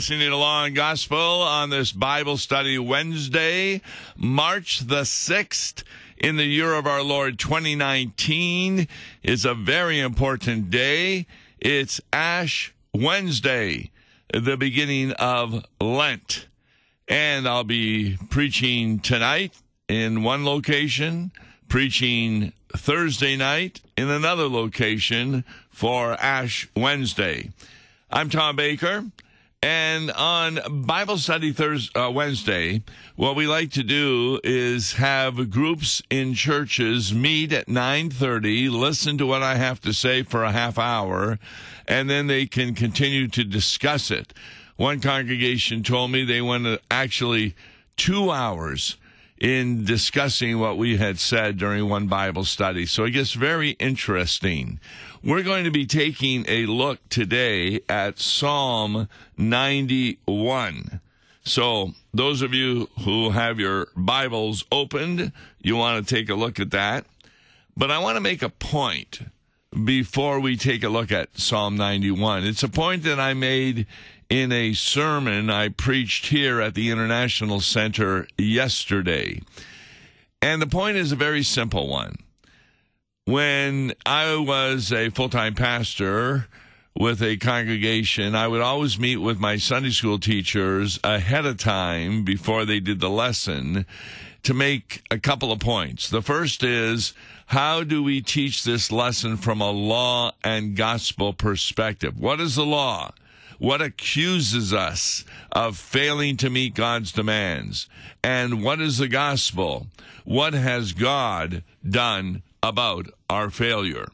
listening to Law and Gospel on this Bible study Wednesday, March the 6th, in the year of our Lord 2019. It's a very important day. It's Ash Wednesday, the beginning of Lent. And I'll be preaching tonight in one location, preaching Thursday night in another location for Ash Wednesday. I'm Tom Baker, and on Bible Study Wednesday, what we like to do is have groups in churches meet at 9:30, listen to what I have to say for a half hour, and then they can continue to discuss it. One congregation told me they went actually 2 hours in discussing what we had said during one Bible study. So it gets very interesting. We're going to be taking a look today at Psalm 91. So those of you who have your Bibles opened, you want to take a look at that. But I want to make a point before we take a look at Psalm 91. It's a point that I made in a sermon I preached here at the International Center yesterday. And the point is a very simple one. When I was a full-time pastor with a congregation, I would always meet with my Sunday school teachers ahead of time before they did the lesson to make a couple of points. The first is, how do we teach this lesson from a law and gospel perspective? What is the law? What accuses us of failing to meet God's demands? And what is the gospel? What has God done about our failure?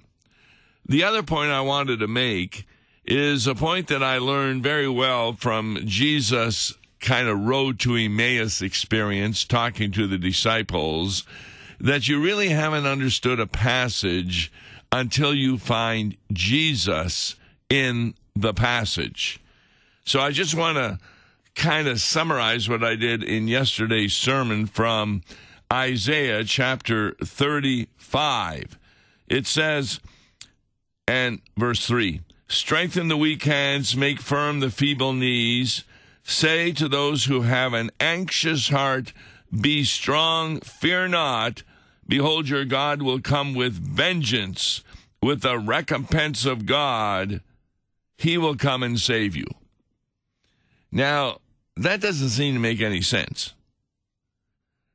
The other point I wanted to make is a point that I learned very well from Jesus' kind of road to Emmaus experience, talking to the disciples, that you really haven't understood a passage until you find Jesus in the passage. So I just want to kind of summarize what I did in yesterday's sermon from Isaiah chapter 35. It says, and verse 3, strengthen the weak hands, make firm the feeble knees, say to those who have an anxious heart, be strong, fear not, behold your God will come with vengeance, with the recompense of God, he will come and save you. Now, that doesn't seem to make any sense.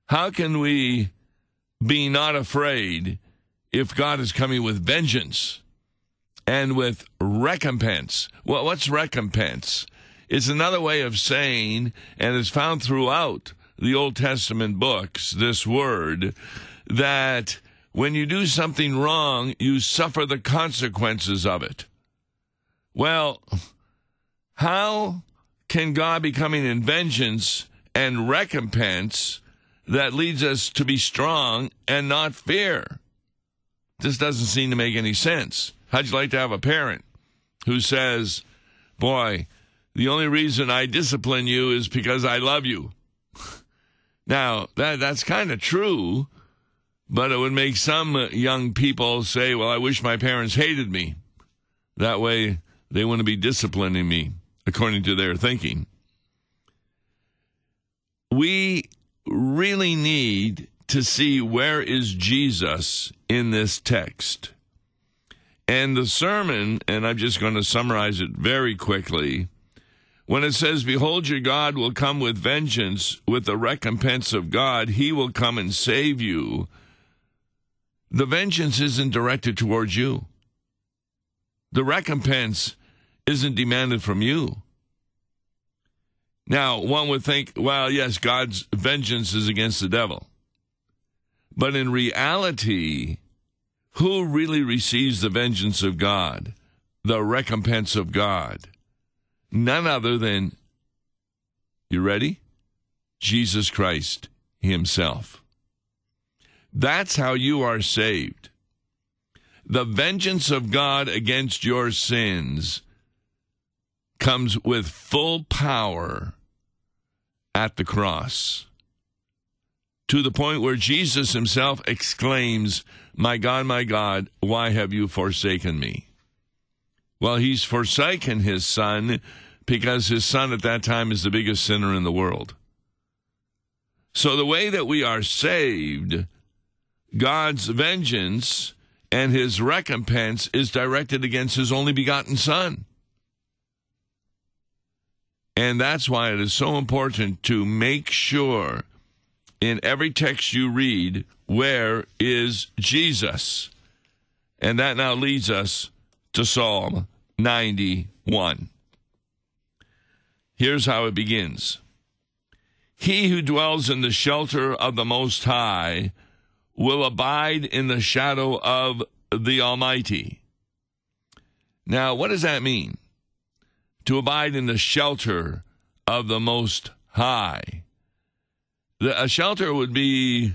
How can we be not afraid if God is coming with vengeance and with recompense? Well, what's recompense? It's another way of saying, and it's found throughout the Old Testament books, this word, that when you do something wrong, you suffer the consequences of it. Well, how can God be coming in vengeance and recompense that leads us to be strong and not fear? This doesn't seem to make any sense. How'd you like to have a parent who says, boy, the only reason I discipline you is because I love you? Now, that's kind of true, but it would make some young people say, well, I wish my parents hated me. That way, they want to be disciplining me, according to their thinking. We really need to see where is Jesus in this text. And the sermon, and I'm just going to summarize it very quickly, when it says, behold, your God will come with vengeance, with the recompense of God, he will come and save you. The vengeance isn't directed towards you. The recompense isn't demanded from you. Now, one would think, well, yes, God's vengeance is against the devil. But in reality, who really receives the vengeance of God, the recompense of God? None other than, you ready? Jesus Christ himself. That's how you are saved. The vengeance of God against your sins comes with full power at the cross, to the point where Jesus himself exclaims, my God, why have you forsaken me? Well, he's forsaken his son because his son at that time is the biggest sinner in the world. So the way that we are saved, God's vengeance and his recompense is directed against his only begotten son. And that's why it is so important to make sure in every text you read, where is Jesus? And that now leads us to Psalm 91. Here's how it begins. He who dwells in the shelter of the Most High will abide in the shadow of the Almighty. Now, what does that mean? To abide in the shelter of the Most High. A shelter would be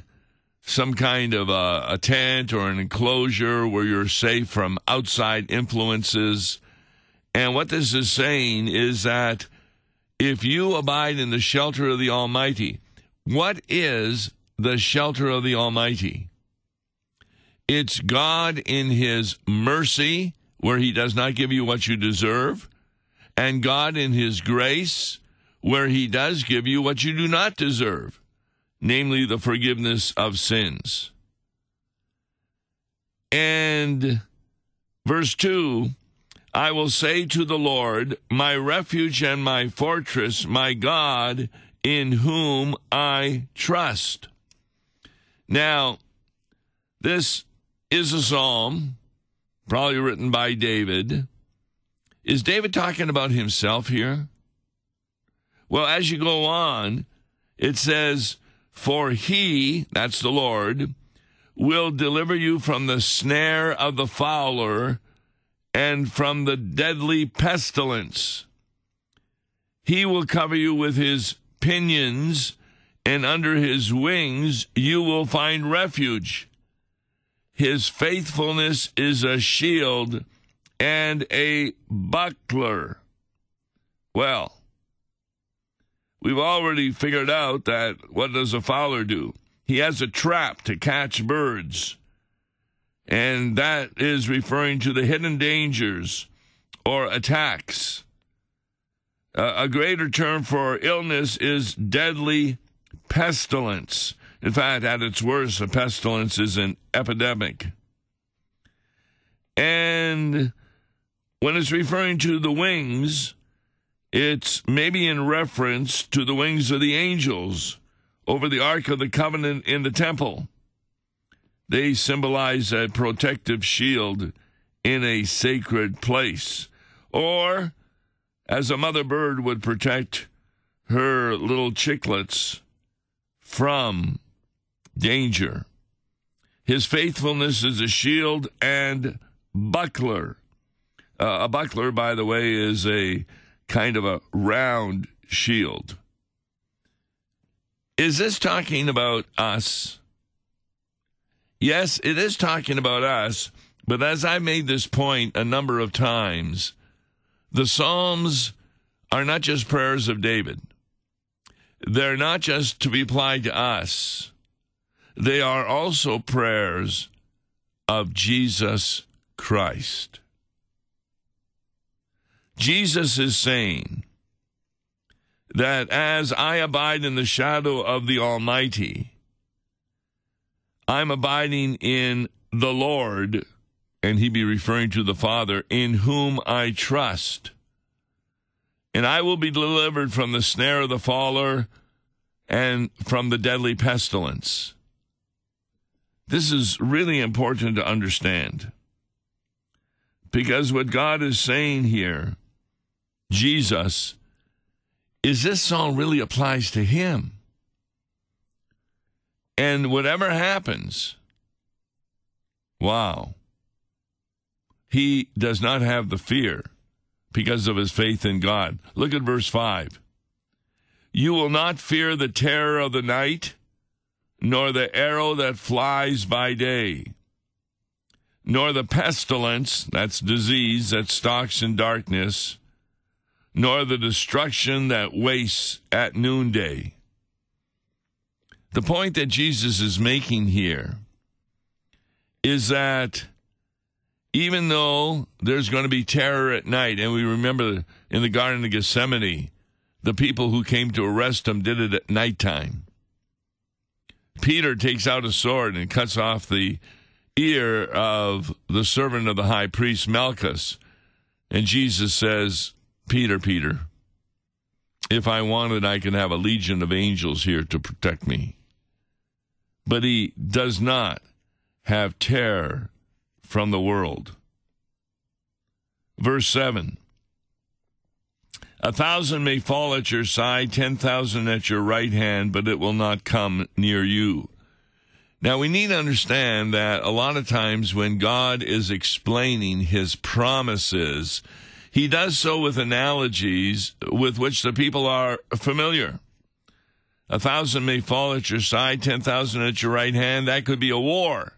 some kind of a tent or an enclosure where you're safe from outside influences. And what this is saying is that if you abide in the shelter of the Almighty, what is the shelter of the Almighty? It's God in his mercy, where he does not give you what you deserve, and God in his grace, where he does give you what you do not deserve, namely the forgiveness of sins. And verse 2, I will say to the Lord, my refuge and my fortress, my God, in whom I trust. Now, this is a psalm, probably written by David. Is David talking about himself here? Well, as you go on, it says, for he, that's the Lord, will deliver you from the snare of the fowler and from the deadly pestilence. He will cover you with his pinions, and under his wings you will find refuge. His faithfulness is a shield and a buckler. Well, we've already figured out that what does a fowler do? He has a trap to catch birds. And that is referring to the hidden dangers or attacks. A greater term for illness is deadly pestilence. In fact, at its worst, a pestilence is an epidemic. And when it's referring to the wings, it's maybe in reference to the wings of the angels over the Ark of the Covenant in the temple. They symbolize a protective shield in a sacred place, or as a mother bird would protect her little chicklets from danger. His faithfulness is a shield and buckler. A buckler, by the way, is a kind of a round shield. Is this talking about us? Yes, it is talking about us, but as I made this point a number of times, the Psalms are not just prayers of David. They're not just to be applied to us. They are also prayers of Jesus Christ. Jesus is saying that as I abide in the shadow of the Almighty, I'm abiding in the Lord, and he'd be referring to the Father, in whom I trust. And I will be delivered from the snare of the fowler and from the deadly pestilence. This is really important to understand, because what God is saying here, Jesus, is this song really applies to him. And whatever happens, wow, he does not have the fear because of his faith in God. Look at verse 5. You will not fear the terror of the night, nor the arrow that flies by day, nor the pestilence, that's disease, that stalks in darkness, nor the destruction that wastes at noonday. The point that Jesus is making here is that even though there's going to be terror at night. And we remember in the Garden of Gethsemane, the people who came to arrest him did it at nighttime. Peter takes out a sword and cuts off the ear of the servant of the high priest, Malchus. And Jesus says, Peter, Peter, if I wanted, I could have a legion of angels here to protect me. But he does not have terror from the world. Verse 7, 1,000 may fall at your side, 10,000 at your right hand, but it will not come near you. Now, we need to understand that a lot of times when God is explaining his promises, he does so with analogies with which the people are familiar. 1,000 may fall at your side, 10,000 at your right hand. That could be a war,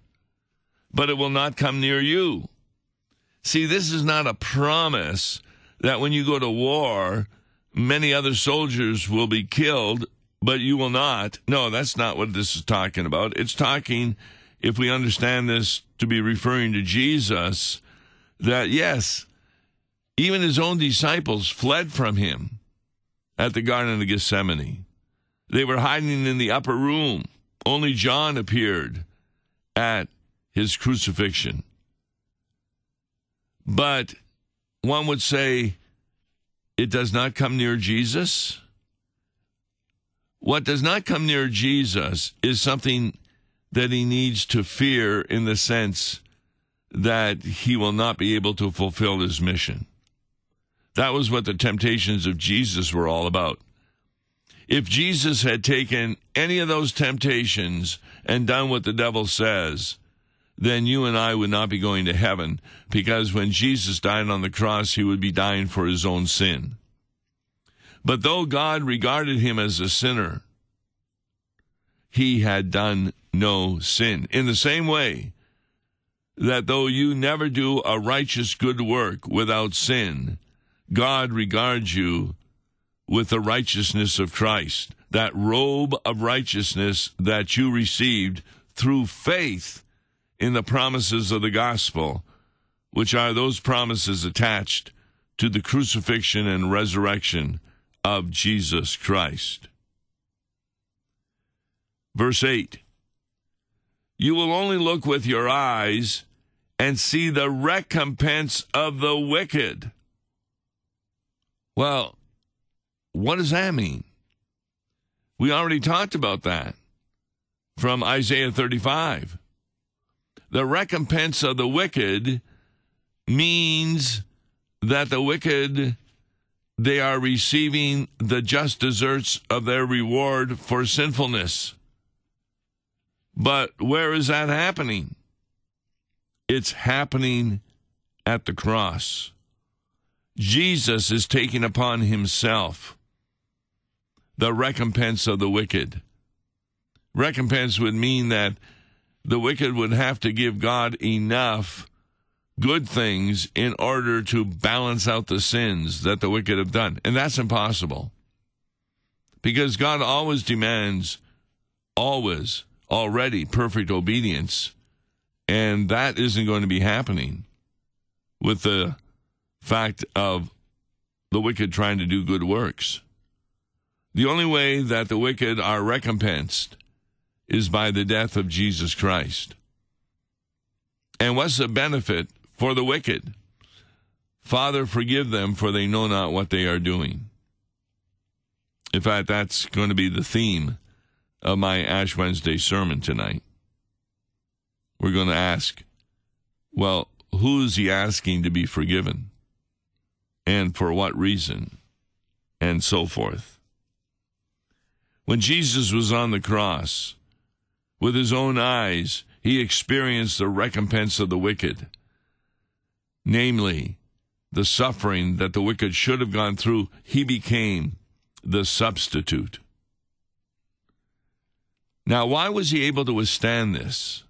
but it will not come near you. See, this is not a promise that when you go to war, many other soldiers will be killed, but you will not. No, that's not what this is talking about. It's talking, if we understand this to be referring to Jesus, that yes, even his own disciples fled from him at the Garden of Gethsemane. They were hiding in the upper room. Only John appeared at his crucifixion. But one would say, it does not come near Jesus. What does not come near Jesus is something that he needs to fear in the sense that he will not be able to fulfill his mission. That was what the temptations of Jesus were all about. If Jesus had taken any of those temptations and done what the devil says, then you and I would not be going to heaven, because when Jesus died on the cross, he would be dying for his own sin. But though God regarded him as a sinner, he had done no sin. In the same way that though you never do a righteous good work without sin, God regards you with the righteousness of Christ, that robe of righteousness that you received through faith in the promises of the gospel, which are those promises attached to the crucifixion and resurrection of Jesus Christ. Verse 8, you will only look with your eyes and see the recompense of the wicked. Well, what does that mean? We already talked about that from Isaiah 35. The recompense of the wicked means that the wicked, they are receiving the just deserts of their reward for sinfulness. But where is that happening? It's happening at the cross. Jesus is taking upon himself the recompense of the wicked. Recompense would mean that the wicked would have to give God enough good things in order to balance out the sins that the wicked have done. And that's impossible, because God always demands, already perfect obedience. And that isn't going to be happening with the fact of the wicked trying to do good works. The only way that the wicked are recompensed is by the death of Jesus Christ. And what's the benefit for the wicked? Father, forgive them, for they know not what they are doing. In fact, that's going to be the theme of my Ash Wednesday sermon tonight. We're going to ask, well, who is he asking to be forgiven? And for what reason? And so forth. When Jesus was on the cross, with his own eyes, he experienced the recompense of the wicked, namely the suffering that the wicked should have gone through. He became the substitute. Now, why was he able to withstand this?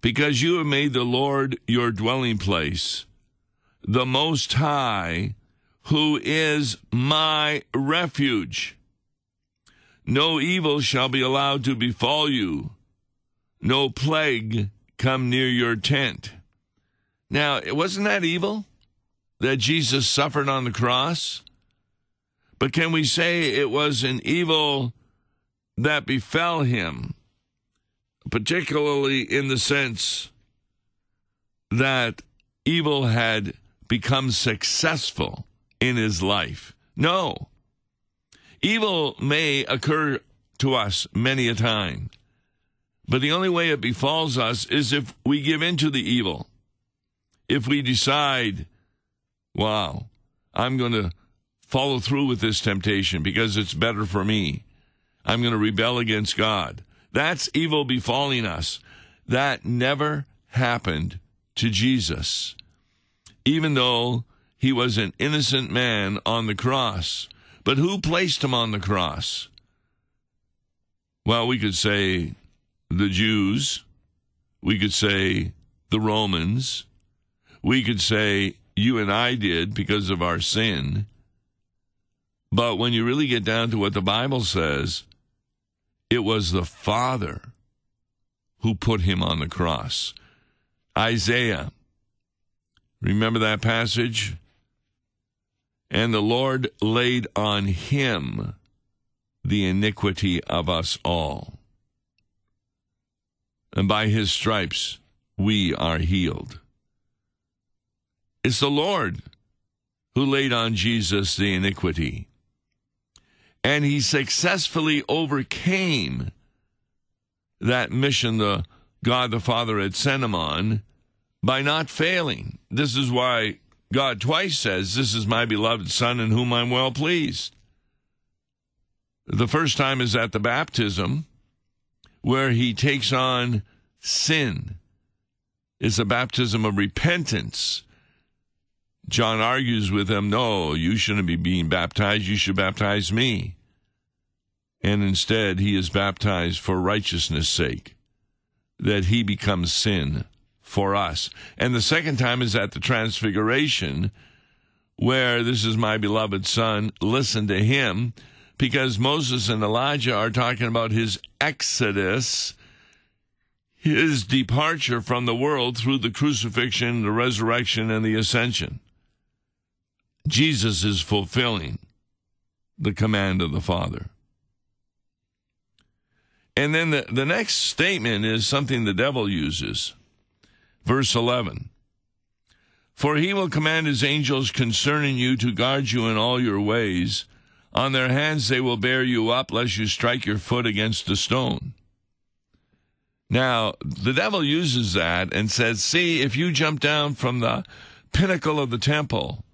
Because you have made the Lord your dwelling place, the Most High, who is my refuge. No evil shall be allowed to befall you, no plague come near your tent. Now, wasn't that evil that Jesus suffered on the cross? But can we say it was an evil that befell him, particularly in the sense that evil had become successful in his life? No. Evil may occur to us many a time, but the only way it befalls us is if we give in to the evil. If we decide, wow, I'm going to follow through with this temptation because it's better for me. I'm going to rebel against God. That's evil befalling us. That never happened to Jesus, even though he was an innocent man on the cross. But who placed him on the cross? Well, we could say the Jews. We could say the Romans. We could say you and I did because of our sin. But when you really get down to what the Bible says, it was the Father who put him on the cross. Isaiah, remember that passage? And the Lord laid on him the iniquity of us all. And by his stripes we are healed. It's the Lord who laid on Jesus the iniquity. And he successfully overcame that mission the God the Father had sent him on by not failing. This is why God twice says, "This is my beloved Son in whom I'm well pleased." The first time is at the baptism where he takes on sin. It's a baptism of repentance. John argues with him, no, you shouldn't be being baptized. You should baptize me. And instead, he is baptized for righteousness' sake, that he becomes sin for us. And the second time is at the Transfiguration, where this is my beloved Son, listen to him, because Moses and Elijah are talking about his exodus, his departure from the world through the crucifixion, the resurrection, and the ascension. Jesus is fulfilling the command of the Father. And then the next statement is something the devil uses. Verse 11, for he will command his angels concerning you to guard you in all your ways. On their hands they will bear you up, lest you strike your foot against a stone. Now, the devil uses that and says, see, if you jump down from the pinnacle of the temple,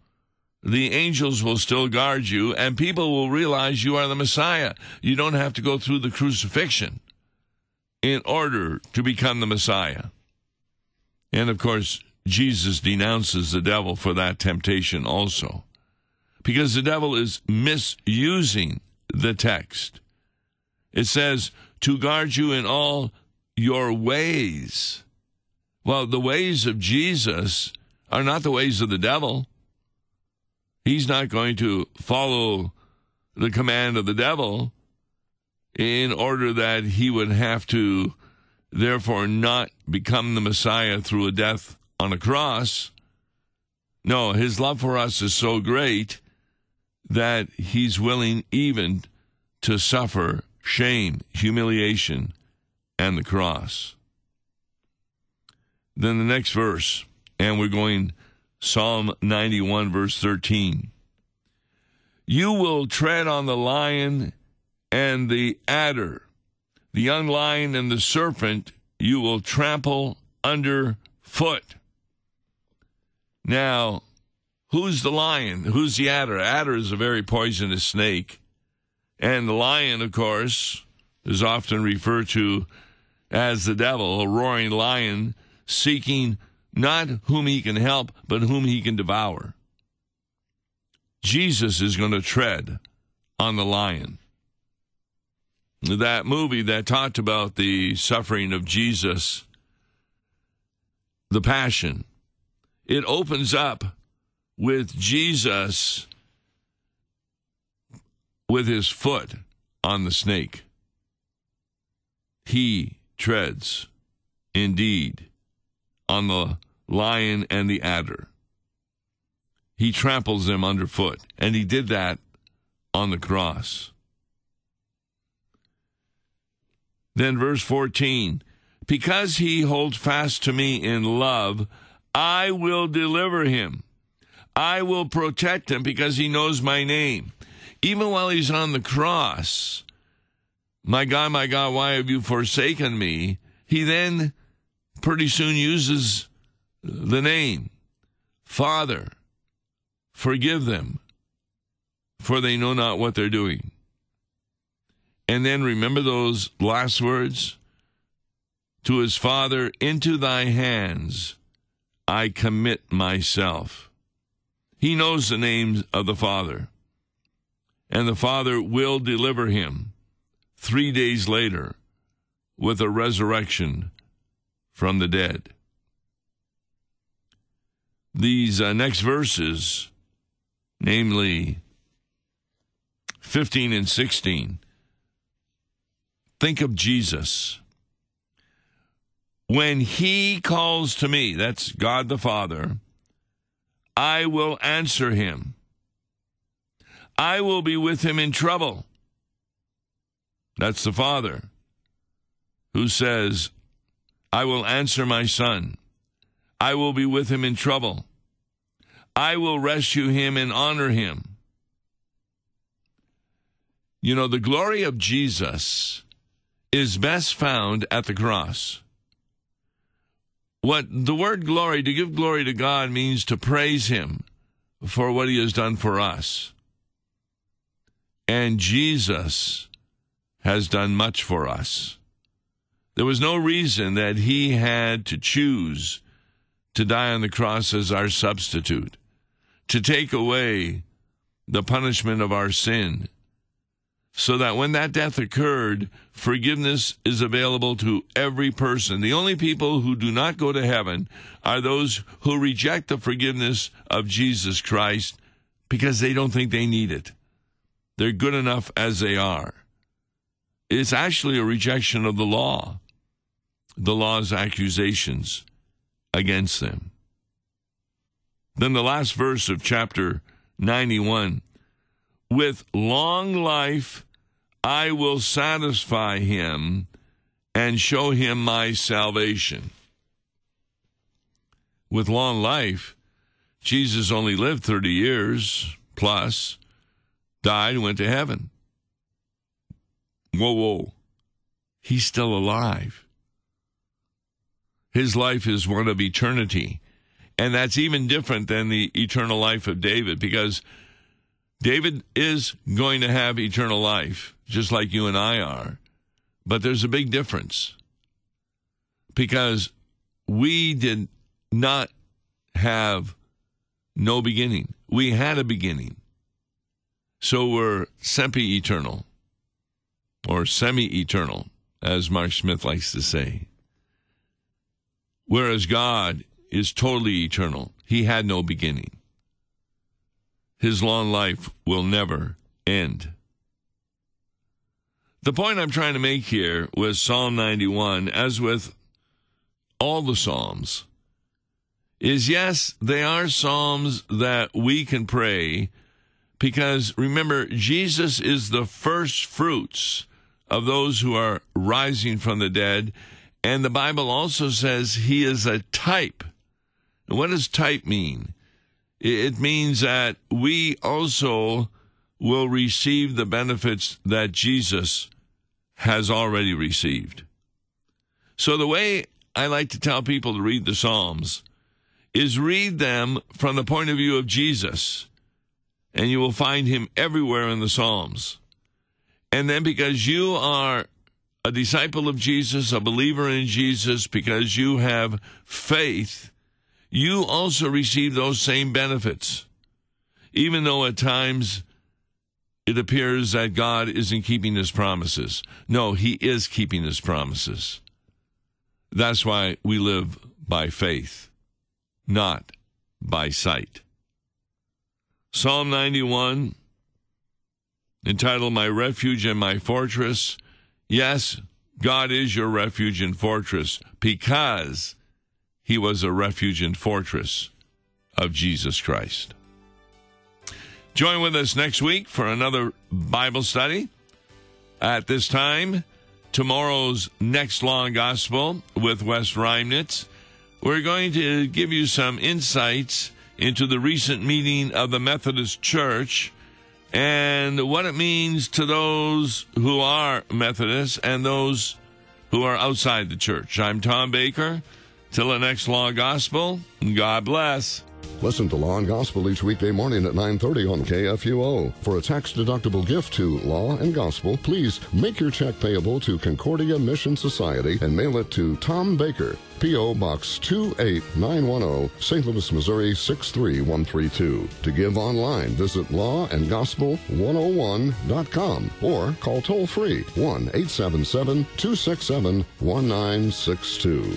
the angels will still guard you, and people will realize you are the Messiah. You don't have to go through the crucifixion in order to become the Messiah. And, of course, Jesus denounces the devil for that temptation also, because the devil is misusing the text. It says, to guard you in all your ways. Well, the ways of Jesus are not the ways of the devil. He's not going to follow the command of the devil in order that he would have to, therefore, not become the Messiah through a death on a cross. No, his love for us is so great that he's willing even to suffer shame, humiliation, and the cross. Then the next verse, and we're going Psalm 91, verse 13. You will tread on the lion and the adder, the young lion and the serpent you will trample under foot. Now, who's the lion? Who's the adder? Adder is a very poisonous snake. And the lion, of course, is often referred to as the devil, a roaring lion seeking not whom he can help, but whom he can devour. Jesus is going to tread on the lion. That movie that talked about the suffering of Jesus, the Passion, it opens up with Jesus with his foot on the snake. He treads, indeed, on the lion and the adder. He tramples them underfoot, and he did that on the cross. Then verse 14, because he holds fast to me in love, I will deliver him. I will protect him because he knows my name. Even while he's on the cross, my God, why have you forsaken me? He then pretty soon uses the name, Father, forgive them, for they know not what they're doing. And then remember those last words? To his Father, into thy hands I commit myself. He knows the names of the Father, and the Father will deliver him 3 days later with a resurrection from the dead. These next verses, namely 15 and 16, think of Jesus. When he calls to me, that's God the Father, I will answer him. I will be with him in trouble. That's the Father who says, I will answer my son. I will be with him in trouble. I will rescue him and honor him. You know, the glory of Jesus is best found at the cross. What the word glory, to give glory to God, means to praise him for what he has done for us. And Jesus has done much for us. There was no reason that he had to choose to die on the cross as our substitute, to take away the punishment of our sin, so that when that death occurred, forgiveness is available to every person. The only people who do not go to heaven are those who reject the forgiveness of Jesus Christ because they don't think they need it. They're good enough as they are. It's actually a rejection of the law, the law's accusations against them. Then the last verse of chapter 91, with long life I will satisfy him and show him my salvation. With long life, Jesus only lived 30 years plus, died, went to heaven. Whoa. He's still alive. His life is one of eternity. And that's even different than the eternal life of David, because David is going to have eternal life, just like you and I are. But there's a big difference, because we did not have no beginning. We had a beginning. So we're semi-eternal, or semi-eternal, as Mark Smith likes to say. Whereas God is totally eternal. He had no beginning. His long life will never end. The point I'm trying to make here with Psalm 91, as with all the Psalms, is yes, they are Psalms that we can pray because, remember, Jesus is the first fruits of those who are rising from the dead, and the Bible also says he is a type. And what does type mean? It means that we also will receive the benefits that Jesus has already received. So the way I like to tell people to read the Psalms is read them from the point of view of Jesus, and you will find him everywhere in the Psalms. And then because you are a disciple of Jesus, a believer in Jesus, because you have faith, you also receive those same benefits, even though at times it appears that God isn't keeping his promises. No, he is keeping his promises. That's why we live by faith, not by sight. Psalm 91, entitled My Refuge and My Fortress. Yes, God is your refuge and fortress because He was a refuge and fortress of Jesus Christ. Join with us next week for another Bible study. At this time, tomorrow's Next Law and Gospel with Wes Reimnitz, we're going to give you some insights into the recent meeting of the Methodist Church and what it means to those who are Methodists and those who are outside the church. I'm Tom Baker. Till the next Law and Gospel, God bless. Listen to Law and Gospel each weekday morning at 9:30 on KFUO. For a tax-deductible gift to Law and Gospel, please make your check payable to Concordia Mission Society and mail it to Tom Baker, P.O. Box 28910, St. Louis, Missouri 63132. To give online, visit lawandgospel101.com or call toll-free 1-877-267-1962.